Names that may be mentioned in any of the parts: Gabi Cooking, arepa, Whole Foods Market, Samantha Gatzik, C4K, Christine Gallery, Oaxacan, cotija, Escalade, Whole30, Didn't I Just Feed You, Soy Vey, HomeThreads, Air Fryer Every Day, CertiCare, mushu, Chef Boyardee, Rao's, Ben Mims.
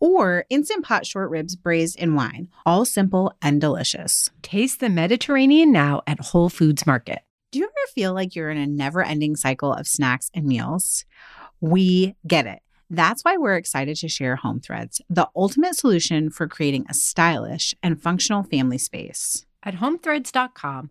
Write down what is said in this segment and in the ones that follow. or Instant Pot short ribs braised in wine. All simple and delicious. Taste the Mediterranean now at Whole Foods Market. Do you ever feel like you're in a never-ending cycle of snacks and meals? We get it. That's why we're excited to share HomeThreads, the ultimate solution for creating a stylish and functional family space. At HomeThreads.com,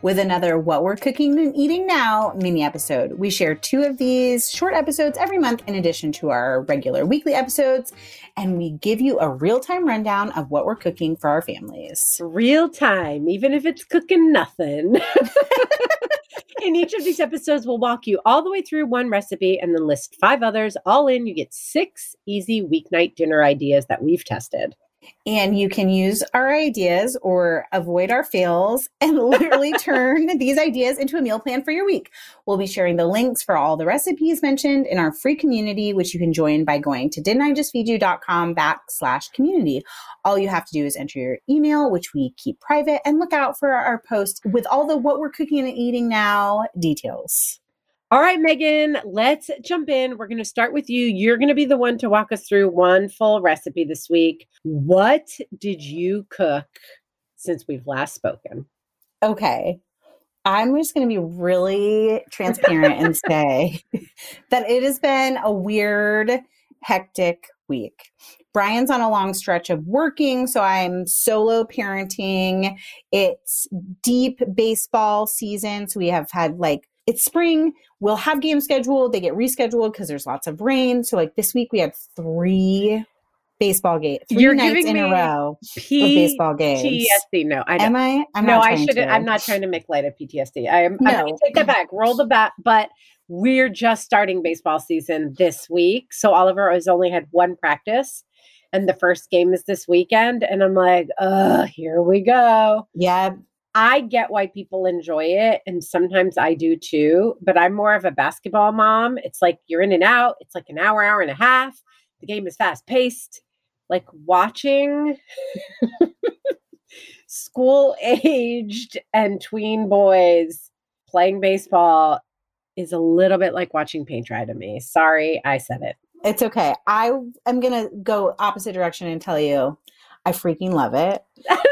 With another What We're Cooking and Eating Now mini episode. We share 2 of these short episodes every month in addition to our regular weekly episodes, and we give you a real-time rundown of what we're cooking for our families. Real time, even if it's cooking nothing. In each of these episodes, we'll walk you all the way through one recipe and then list 5 others. All in, you get 6 easy weeknight dinner ideas that we've tested. And you can use our ideas or avoid our fails and literally turn these ideas into a meal plan for your week. We'll be sharing the links for all the recipes mentioned in our free community, which you can join by going to didntijustfeedyou.com/community. All you have to do is enter your email, which we keep private, and look out for our post with all the What We're Cooking and Eating Now details. All right, Megan, let's jump in. We're going to start with you. You're going to be the one to walk us through one full recipe this week. What did you cook since we've last spoken? Okay. I'm just going to be really transparent and say that it has been a weird, hectic week. Brian's on a long stretch of working, so I'm solo parenting. It's deep baseball season, so we have had it's spring. We'll have games scheduled. They get rescheduled because there's lots of rain. So this week we had 3 baseball games. You're nights in a row of baseball games. PTSD. No, I don't. Am I? I'm not trying to make light of PTSD. I'm going to take that back. Roll the bat. But we're just starting baseball season this week. So Oliver has only had 1 practice. And the first game is this weekend. And I'm like, here we go. Yeah. I get why people enjoy it, and sometimes I do too, but I'm more of a basketball mom. It's like you're in and out. It's like an hour, hour and a half. The game is fast-paced. Like watching school-aged and tween boys playing baseball is a little bit like watching paint dry to me. Sorry, I said it. It's okay. I am going to go opposite direction and tell you I freaking love it.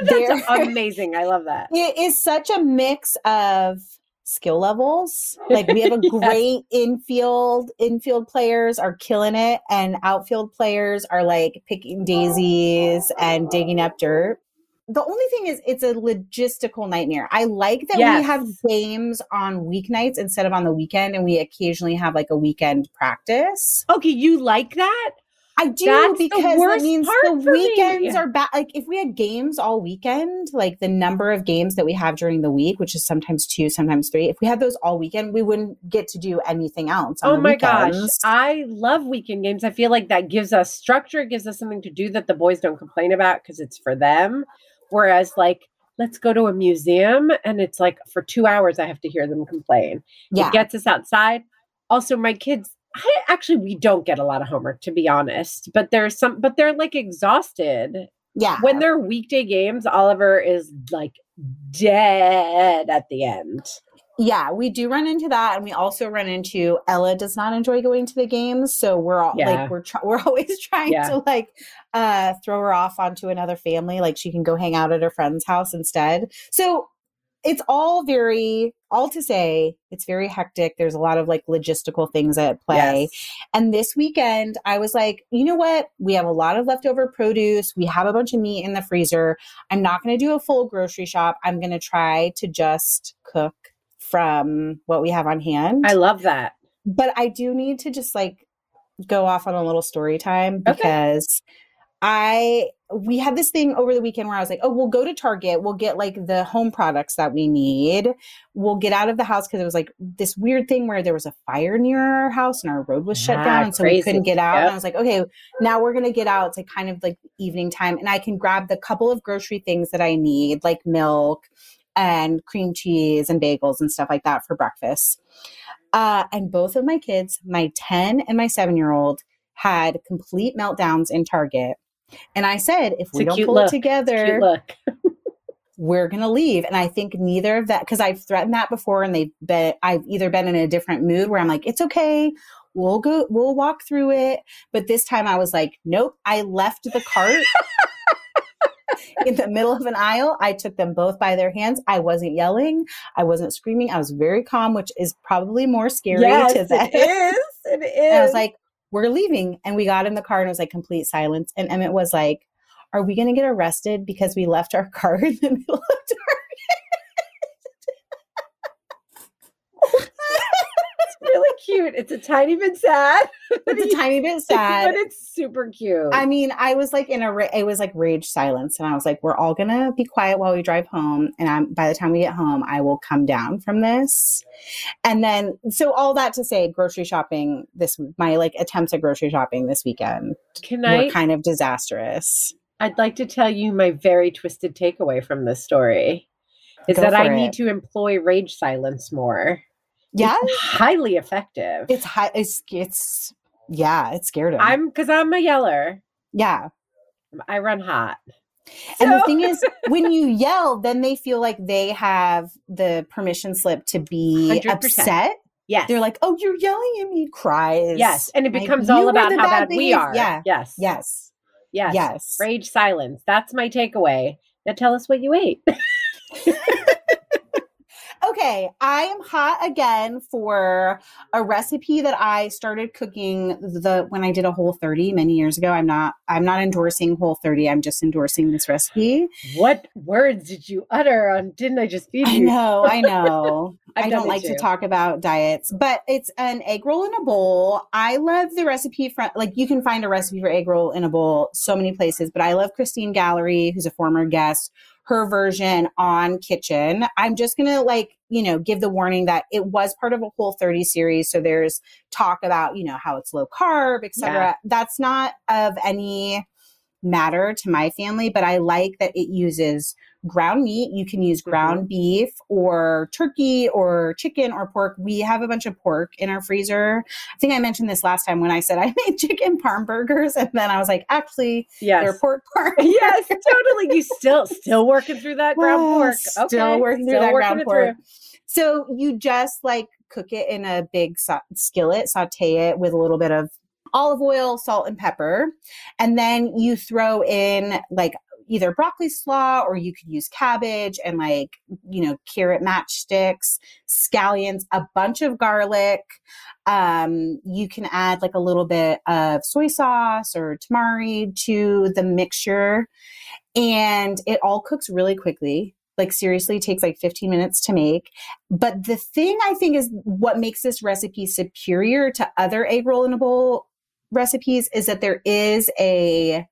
That's amazing. I love that. It is such a mix of skill levels. We have a great infield. Infield players are killing it. And outfield players are picking daisies and digging up dirt. The only thing is it's a logistical nightmare. I like that we have games on weeknights instead of on the weekend. And we occasionally have a weekend practice. Okay. You like that? I do. That's because that means the weekends are back. If we had games all weekend, the number of games that we have during the week, which is sometimes 2, sometimes 3, if we had those all weekend, we wouldn't get to do anything else. Oh my gosh. I love weekend games. I feel like that gives us structure, gives us something to do that the boys don't complain about because it's for them. Whereas let's go to a museum. And it's like for 2 hours, I have to hear them complain. Yeah. It gets us outside. Also, my kids, we don't get a lot of homework, to be honest, but they're like exhausted. Yeah. When they're weekday games, Oliver is like dead at the end. Yeah, we do run into that. And we also run into Ella does not enjoy going to the games. So we're all like, we're always trying to like throw her off onto another family. Like she can go hang out at her friend's house instead. So it's all to say, it's very hectic. There's a lot of like logistical things at play. Yes. And this weekend I was like, you know what? We have a lot of leftover produce. We have a bunch of meat in the freezer. I'm not going to do a full grocery shop. I'm going to try to just cook from what we have on hand. I love that. But I do need to just like go off on a little story time because we had this thing over the weekend where I was like, oh, we'll go to Target. We'll get like the home products that we need. We'll get out of the house because it was like this weird thing where there was a fire near our house and our road was shut down. And so we couldn't get out. Yep. And I was like, okay, now we're going to get out. It's like kind of like evening time. And I can grab the couple of grocery things that I need, like milk and cream cheese and bagels and stuff like that for breakfast. And both of my kids, my 10 and my 7-year-old, had complete meltdowns in Target. And I said, if we don't pull it together, we're going to leave. And I think neither of that, because I've threatened that before and I've either been in a different mood where I'm like, it's okay, we'll walk through it. But this time I was like, nope, I left the cart in the middle of an aisle. I took them both by their hands. I wasn't yelling. I wasn't screaming. I was very calm, which is probably more scary to them. It is. And I was like, we're leaving. And we got in the car and it was like complete silence. And Emmett was like, are we going to get arrested because we left our car in the middle of Target? It's really cute. It's a tiny bit sad. But it's super cute. I mean, I was like it was like rage silence. And I was like, we're all going to be quiet while we drive home. And by the time we get home, I will come down from this. And then, so all that to say, grocery shopping my like attempts at grocery shopping this weekend were kind of disastrous. I'd like to tell you my very twisted takeaway from this story is that I need to employ rage silence more. Yeah, it's highly effective. It scared him. Because I'm a yeller. Yeah. I run hot. And the thing is, when you yell, then they feel like they have the permission slip to be 100%. Upset. Yes. They're like, oh, you're yelling at me, cries. Yes. And it becomes all about how bad we are. Yeah. Yes. Rage silence. That's my takeaway. Now tell us what you ate. Okay, I am hot again for a recipe that I started cooking when I did a Whole30 many years ago. I'm not endorsing Whole30. I'm just endorsing this recipe. What words did you utter on Didn't I Just Feed You? I know. I don't like to talk about diets, but it's an egg roll in a bowl. I love the recipe you can find a recipe for egg roll in a bowl so many places, but I love Christine Gallery, who's a former guest, her version on Kitchen. I'm just going to give the warning that it was part of a Whole30 series. So there's talk about, how it's low carb, et cetera. Yeah. That's not of any matter to my family, but I like that it uses ground meat. You can use ground beef or turkey or chicken or pork. We have a bunch of pork in our freezer. I think I mentioned this last time when I said I made chicken parm burgers, and then I was like, actually, they're pork parm. Yes, totally. You still working through that ground pork. Okay. Still working through that ground pork. So you just cook it in a big skillet, saute it with a little bit of olive oil, salt, and pepper. And then you throw in either broccoli slaw, or you could use cabbage and carrot matchsticks, scallions, a bunch of garlic. You can add a little bit of soy sauce or tamari to the mixture, and it all cooks really quickly. Seriously takes 15 minutes to make. But the thing I think is what makes this recipe superior to other egg roll in a bowl recipes is that there is a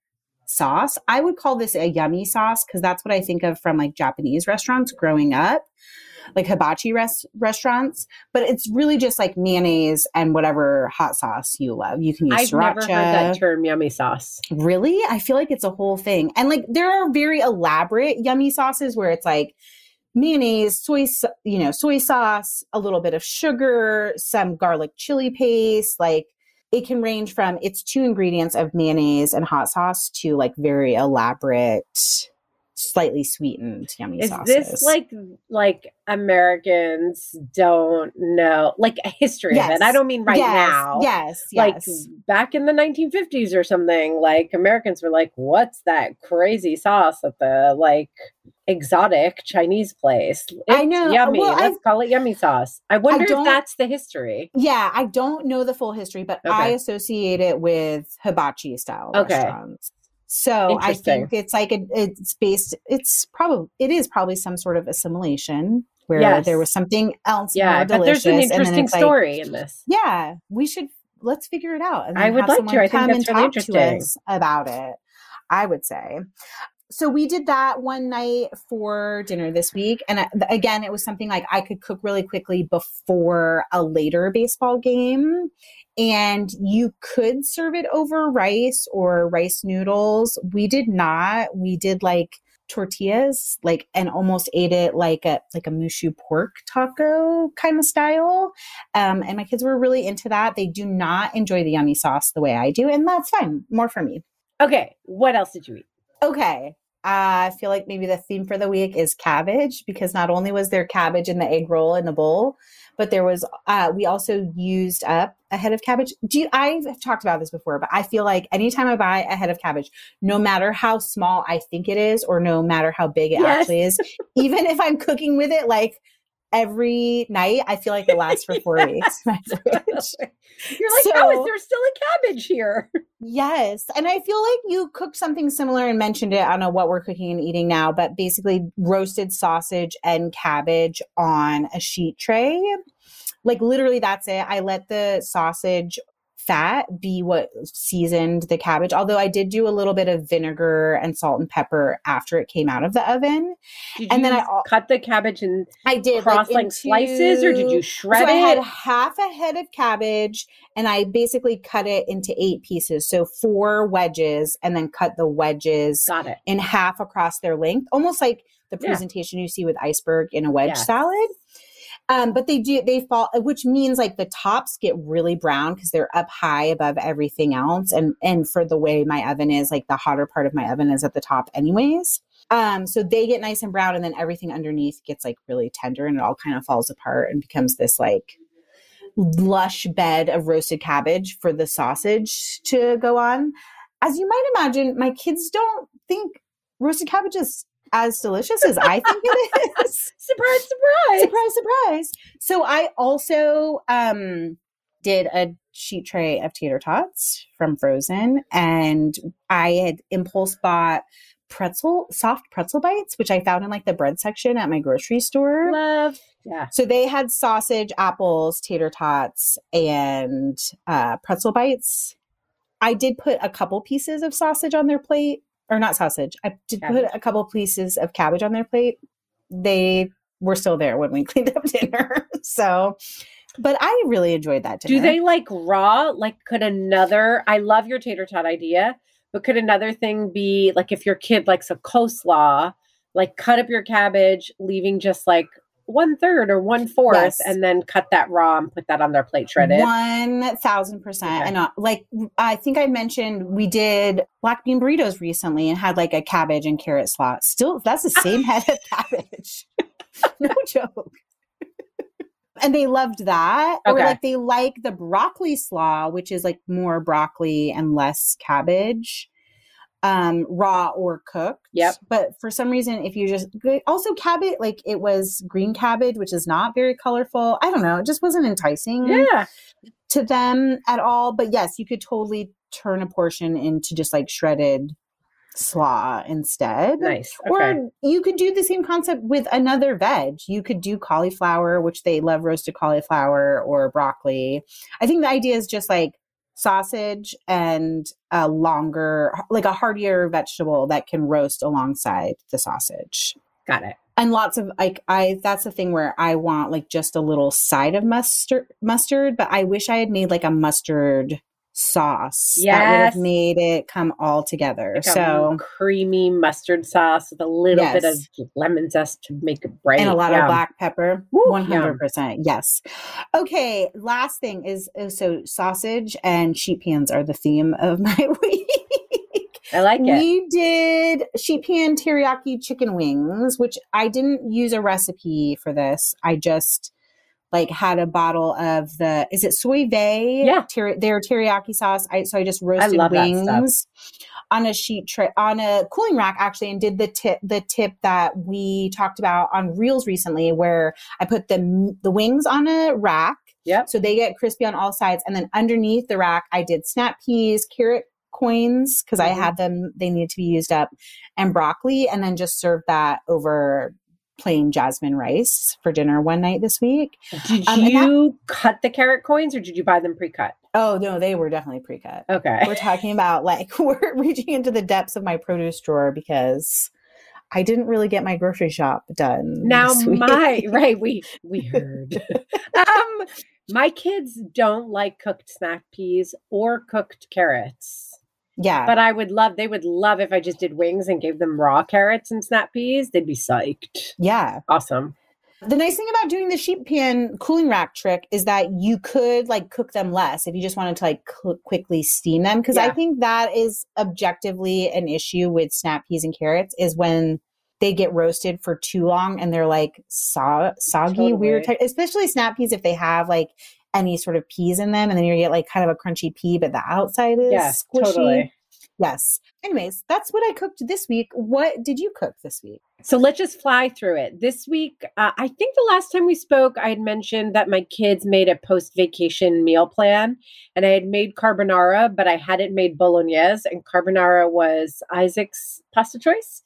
sauce. I would call this a yummy sauce because that's what I think of from like Japanese restaurants growing up, like hibachi restaurants. But it's really just like mayonnaise and whatever hot sauce you love. You can use sriracha. I've never heard that term, yummy sauce. Really? I feel like it's a whole thing. And like there are very elaborate yummy sauces where it's like mayonnaise, soy sauce, a little bit of sugar, some garlic chili paste. Like it can range from it's 2 ingredients of mayonnaise and hot sauce to like very elaborate, slightly sweetened yummy sauces. Is this like Americans don't know like a history of it? I don't mean now. Yes. Back in the 1950s or something, like Americans were like, "What's that crazy sauce at the like?" exotic Chinese place. It's I know. Yummy. Well, let's call it yummy sauce. I wonder if that's the history. Yeah, I don't know the full history, but I associate it with hibachi style restaurants. So I think it's like it is probably some sort of assimilation where there was something else more delicious. But there's an interesting story in this. Yeah, let's figure it out. And I would like to. I think that's really interesting about it. I would say. So we did that one night for dinner this week. And again, it was something like I could cook really quickly before a later baseball game. And you could serve it over rice or rice noodles. We did not. We did like tortillas, like, and almost ate it like a mushu pork taco kind of style. And my kids were really into that. They do not enjoy the yummy sauce the way I do. And that's fine. More for me. Okay. What else did you eat? Okay. I feel like maybe the theme for the week is cabbage, because not only was there cabbage in the egg roll in the bowl, but there was, we also used up a head of cabbage. I've talked about this before, but I feel like anytime I buy a head of cabbage, no matter how small I think it is, or no matter how big it actually is, even if I'm cooking with it, like every night, I feel like it lasts for 4 weeks. You're like, how is there still a cabbage here? Yes. And I feel like you cooked something similar and mentioned it. I don't know what we're cooking and eating now, but basically roasted sausage and cabbage on a sheet tray. Like literally that's it. I let the sausage fat be what seasoned the cabbage. Although I did do a little bit of vinegar and salt and pepper after it came out of the oven. Did you cut the cabbage and I did cross like into slices, or did you shred it? So I had half a head of cabbage and I basically cut it into 8 pieces. So 4 wedges, and then cut the wedges in half across their length. Almost like the presentation you see with iceberg in a wedge salad. But they fall, which means like the tops get really brown because they're up high above everything else. And for the way my oven is, like the hotter part of my oven is at the top anyways. So they get nice and brown, and then everything underneath gets like really tender, and it all kind of falls apart and becomes this like lush bed of roasted cabbage for the sausage to go on. As you might imagine, my kids don't think roasted cabbage is as delicious as I think it is. Surprise, surprise. Surprise, surprise. So I also did a sheet tray of tater tots from Frozen, and I had impulse bought soft pretzel bites, which I found in like the bread section at my grocery store. Love. Yeah. So they had sausage, apples, tater tots, and pretzel bites. I did put a couple pieces of sausage on their plate. Or not sausage. I did put a couple pieces of cabbage on their plate. They were still there when we cleaned up dinner. So, but I really enjoyed that dinner. Do they like raw? Like I love your tater tot idea, but could another thing be like if your kid likes a coleslaw, like cut up your cabbage, leaving just like 1/3 or 1/4, and then cut that raw and put that on their plate shredded. 1,000%. And like I think I mentioned, we did black bean burritos recently and had like a cabbage and carrot slaw. Still, that's the same head of cabbage. No joke. And they loved that. Okay. Or like they like the broccoli slaw, which is like more broccoli and less cabbage. Raw or cooked. Yep. But for some reason, if you just also cabbage, like it was green cabbage, which is not very colorful. I don't know. It just wasn't enticing to them at all. But yes, you could totally turn a portion into just like shredded slaw instead. Nice. Okay. Or you could do the same concept with another veg. You could do cauliflower, which they love roasted cauliflower, or broccoli. I think the idea is just like sausage and a longer, like a heartier vegetable that can roast alongside the sausage. Got it. And lots of like, that's the thing where I want like just a little side of mustard, but I wish I had made like a mustard sauce. Yes. That would have made it come all together. Like so creamy mustard sauce with a little bit of lemon zest to make it bright. And a lot of black pepper. Woo, 100%. Yum. Yes. Okay. Last thing is, so sausage and sheet pans are the theme of my week. I like it. You did sheet pan teriyaki chicken wings, which I didn't use a recipe for this. I just like had a bottle of the, is it soy vey? Yeah. Their teriyaki sauce. So I just roasted wings on a sheet tray, on a cooling rack actually, and did the tip that we talked about on Reels recently, where I put the wings on a rack. Yep. So they get crispy on all sides. And then underneath the rack, I did snap peas, carrot coins, because I had them, they needed to be used up, and broccoli, and then just served that over plain jasmine rice for dinner one night this week. Did you cut the carrot coins, or did you buy them pre-cut? Oh, no, they were definitely pre-cut. Okay. We're talking about like, we're reaching into the depths of my produce drawer because I didn't really get my grocery shop done. Now we heard. My kids don't like cooked snap peas or cooked carrots. Yeah. But they would love if I just did wings and gave them raw carrots and snap peas. They'd be psyched. Yeah. Awesome. The nice thing about doing the sheet pan cooling rack trick is that you could like cook them less if you just wanted to like quickly steam them. Cause I think that is objectively an issue with snap peas and carrots is when they get roasted for too long and they're like soggy, totally. Weird, especially snap peas if they have like any sort of peas in them, and then you get like kind of a crunchy pea, but the outside is squishy. Totally. Yes. Anyways, that's what I cooked this week. What did you cook this week? So let's just fly through it. This week, I think the last time we spoke, I had mentioned that my kids made a post-vacation meal plan, and I had made carbonara, but I hadn't made bolognese, and carbonara was Isaac's pasta choice,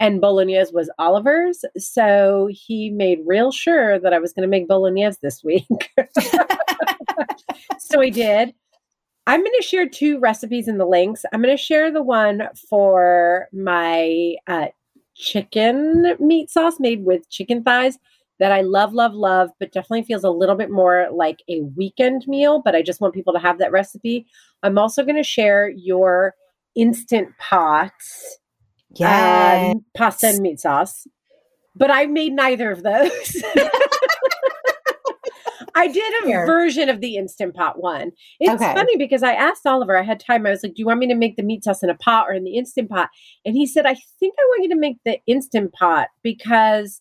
and bolognese was Oliver's. So he made real sure that I was going to make bolognese this week. So I did. I'm going to share two recipes in the links. I'm going to share the one for my chicken meat sauce made with chicken thighs that I love, but definitely feels a little bit more like a weekend meal, but I just want people to have that recipe. I'm also going to share your Instant Pots. Yeah, pasta and meat sauce, but I made neither of those. I did a version of the Instant Pot one. It's funny because I asked Oliver, I had time. I was like, do you want me to make the meat sauce in a pot or in the Instant Pot? And he said, I think I want you to make the Instant Pot because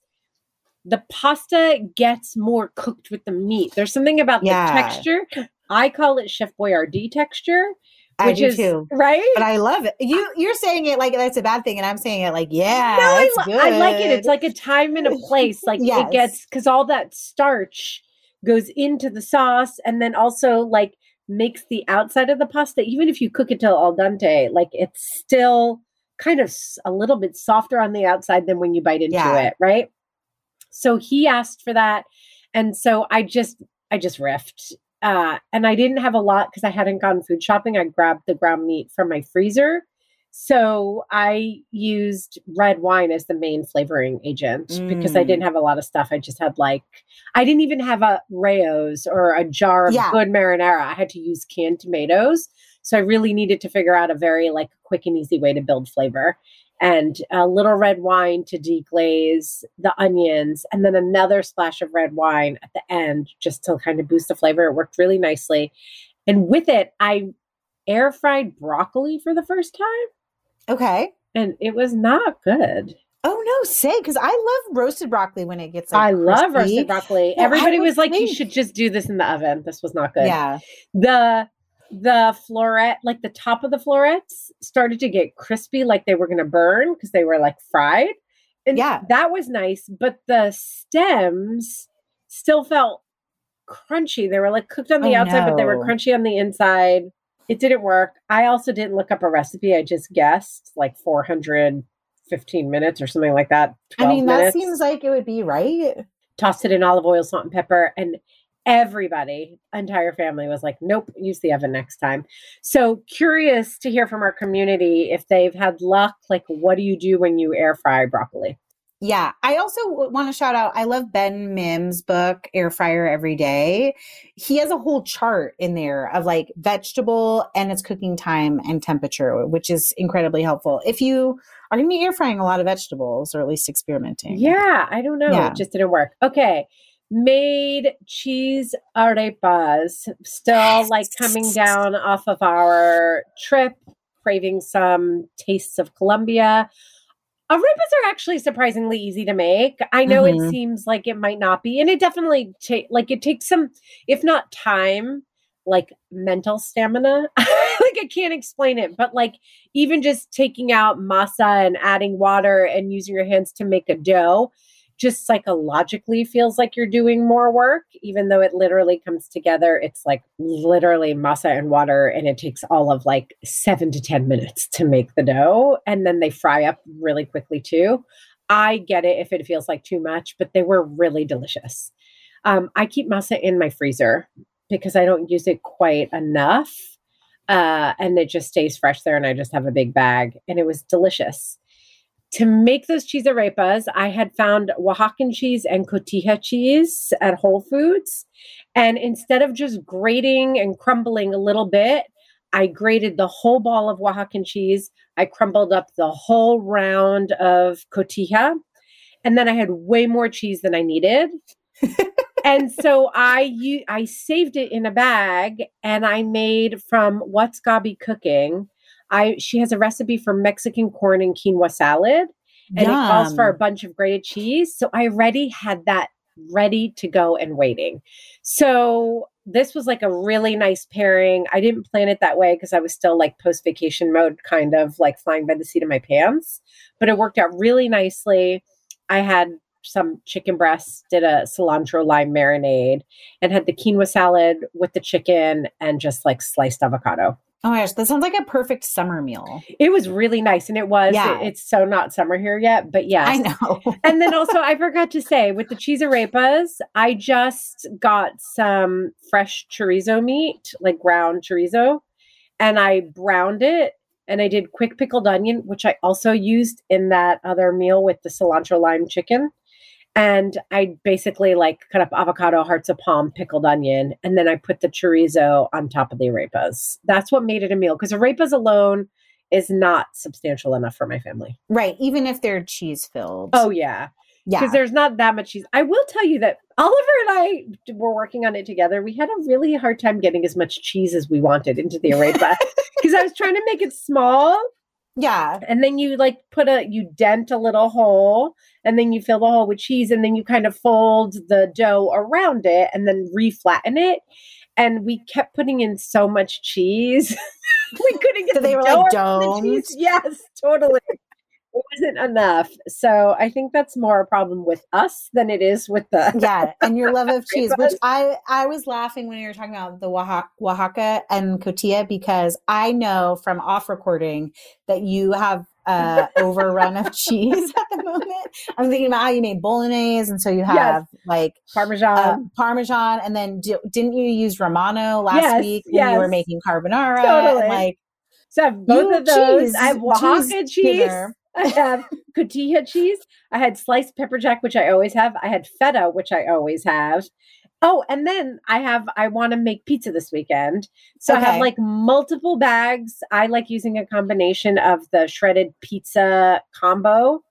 the pasta gets more cooked with the meat. There's something about the texture. I call it Chef Boyardee texture. I do too. Right? But I love it. You're saying it like that's a bad thing, and I'm saying it like, good. I like it. It's like a time and a place. Like it gets, because all that starch goes into the sauce, and then also like makes the outside of the pasta, even if you cook it till al dente, like it's still kind of a little bit softer on the outside than when you bite into it, right? So he asked for that, and so I just riffed. And I didn't have a lot because I hadn't gone food shopping. I grabbed the ground meat from my freezer. So I used red wine as the main flavoring agent because I didn't have a lot of stuff. I just had I didn't even have a Rao's or a jar of good marinara. I had to use canned tomatoes. So I really needed to figure out a very like quick and easy way to build flavor. And a little red wine to deglaze the onions, and then another splash of red wine at the end just to kind of boost the flavor. It worked really nicely. And with it, I air fried broccoli for the first time. Okay. And it was not good. Oh, no, because I love roasted broccoli when it gets like, I love roasted broccoli. No, everybody was like, you should just do this in the oven. This was not good. Yeah. The floret, like the top of the florets started to get crispy, like they were going to burn because they were like fried. And that was nice. But the stems still felt crunchy. They were like cooked on the outside, but they were crunchy on the inside. It didn't work. I also didn't look up a recipe. I just guessed like 415 minutes or something like that. I mean, that seems like it would be right. Tossed it in olive oil, salt and pepper, and everybody, entire family was like, nope, use the oven next time. So curious to hear from our community if they've had luck. Like, what do you do when you air fry broccoli? Yeah. I also want to shout out, I love Ben Mims' book, Air Fryer Every Day. He has a whole chart in there of like vegetable and its cooking time and temperature, which is incredibly helpful if you are going to be air frying a lot of vegetables, or at least experimenting. Yeah. I don't know. Yeah. It just didn't work. Okay. Made cheese arepas, still like coming down off of our trip, craving some tastes of Colombia. Arepas are actually surprisingly easy to make. I know it seems like it might not be, and it definitely takes some, if not time, like mental stamina. Like I can't explain it, but like even just taking out masa and adding water and using your hands to make a dough just psychologically feels like you're doing more work, even though it literally comes together. It's like literally masa and water, and it takes all of like 7 to 10 minutes to make the dough. And then they fry up really quickly too. I get it if it feels like too much, but they were really delicious. I keep masa in my freezer because I don't use it quite enough. And it just stays fresh there, and I just have a big bag, and it was delicious. To make those cheese arepas, I had found Oaxacan cheese and cotija cheese at Whole Foods. And instead of just grating and crumbling a little bit, I grated the whole ball of Oaxacan cheese. I crumbled up the whole round of cotija. And then I had way more cheese than I needed. And so I saved it in a bag, and I made from What's Gabi Cooking. She has a recipe for Mexican corn and quinoa salad, and it calls for a bunch of grated cheese. So I already had that ready to go and waiting. So this was like a really nice pairing. I didn't plan it that way because I was still like post-vacation mode, kind of like flying by the seat of my pants, but it worked out really nicely. I had some chicken breasts, did a cilantro lime marinade, and had the quinoa salad with the chicken and just like sliced avocado. Oh my gosh, that sounds like a perfect summer meal. It was really nice. And it was, It's so not summer here yet, but yeah. I know. And then also I forgot to say, with the cheese arepas, I just got some fresh chorizo meat, like ground chorizo, and I browned it, and I did quick pickled onion, which I also used in that other meal with the cilantro lime chicken. And I basically like cut up avocado, hearts of palm, pickled onion, and then I put the chorizo on top of the arepas. That's what made it a meal, because arepas alone is not substantial enough for my family. Right. Even if they're cheese filled. Oh, yeah. Yeah. Because there's not that much cheese. I will tell you that Oliver and I were working on it together. We had a really hard time getting as much cheese as we wanted into the arepa because I was trying to make it small. Yeah. And then you like you dent a little hole, and then you fill the hole with cheese, and then you kind of fold the dough around it and then re-flatten it. And we kept putting in so much cheese. We couldn't get so they were like domed. The cheese. Yes, totally. It wasn't enough. So I think that's more a problem with us than it is with the... Yeah, and your love of cheese, which I was laughing when you were talking about the Oaxaca and cotija, because I know from off-recording that you have overrun of cheese at the moment. I'm thinking about how you made bolognese, and so you have like... Parmesan, and then didn't you use Romano last week when you were making carbonara? Totally. And, like, so I have both of those. I have Oaxaca cheese. I have cotija cheese. I had sliced pepper jack, which I always have. I had feta, which I always have. Oh, and then I want to make pizza this weekend. So I have like multiple bags. I like using a combination of the shredded pizza combo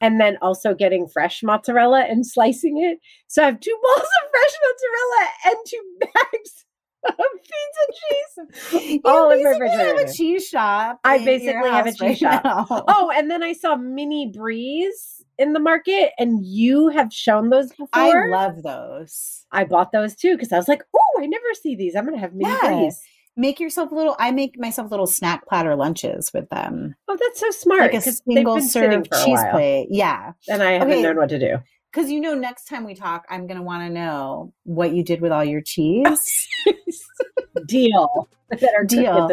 and then also getting fresh mozzarella and slicing it. So I have 2 balls of fresh mozzarella and 2 bags pizza cheese. All in my refrigerator. Have a cheese shop. I basically have a cheese shop. Now. Oh, and then I saw mini bries in the market, and you have shown those before. I love those. I bought those too because I was like, "Oh, I never see these. I'm gonna have mini bries." Make yourself I make myself little snack platter lunches with them. Oh, that's so smart. Like a single serve cheese plate. Yeah, and I haven't known what to do. Because next time we talk, I'm going to want to know what you did with all your cheese. Deal. deal.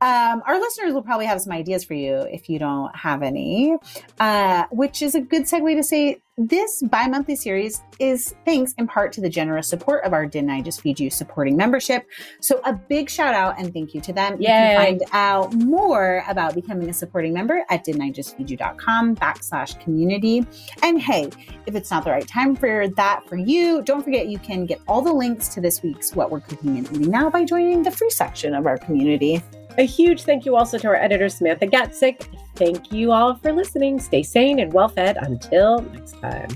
Our listeners will probably have some ideas for you if you don't have any, which is a good segue to say this bi-monthly series is thanks in part to the generous support of our Didn't I Just Feed You supporting membership. So a big shout out and thank you to them. Yay. You can find out more about becoming a supporting member at didntijustfeedyou.com/community. And hey, if it's not the right time for that for you, don't forget you can get all the links to this week's What We're Cooking and Eating Now by joining the free section of our community. A huge thank you also to our editor, Samantha Gatzik. Thank you all for listening. Stay sane and well-fed until next time.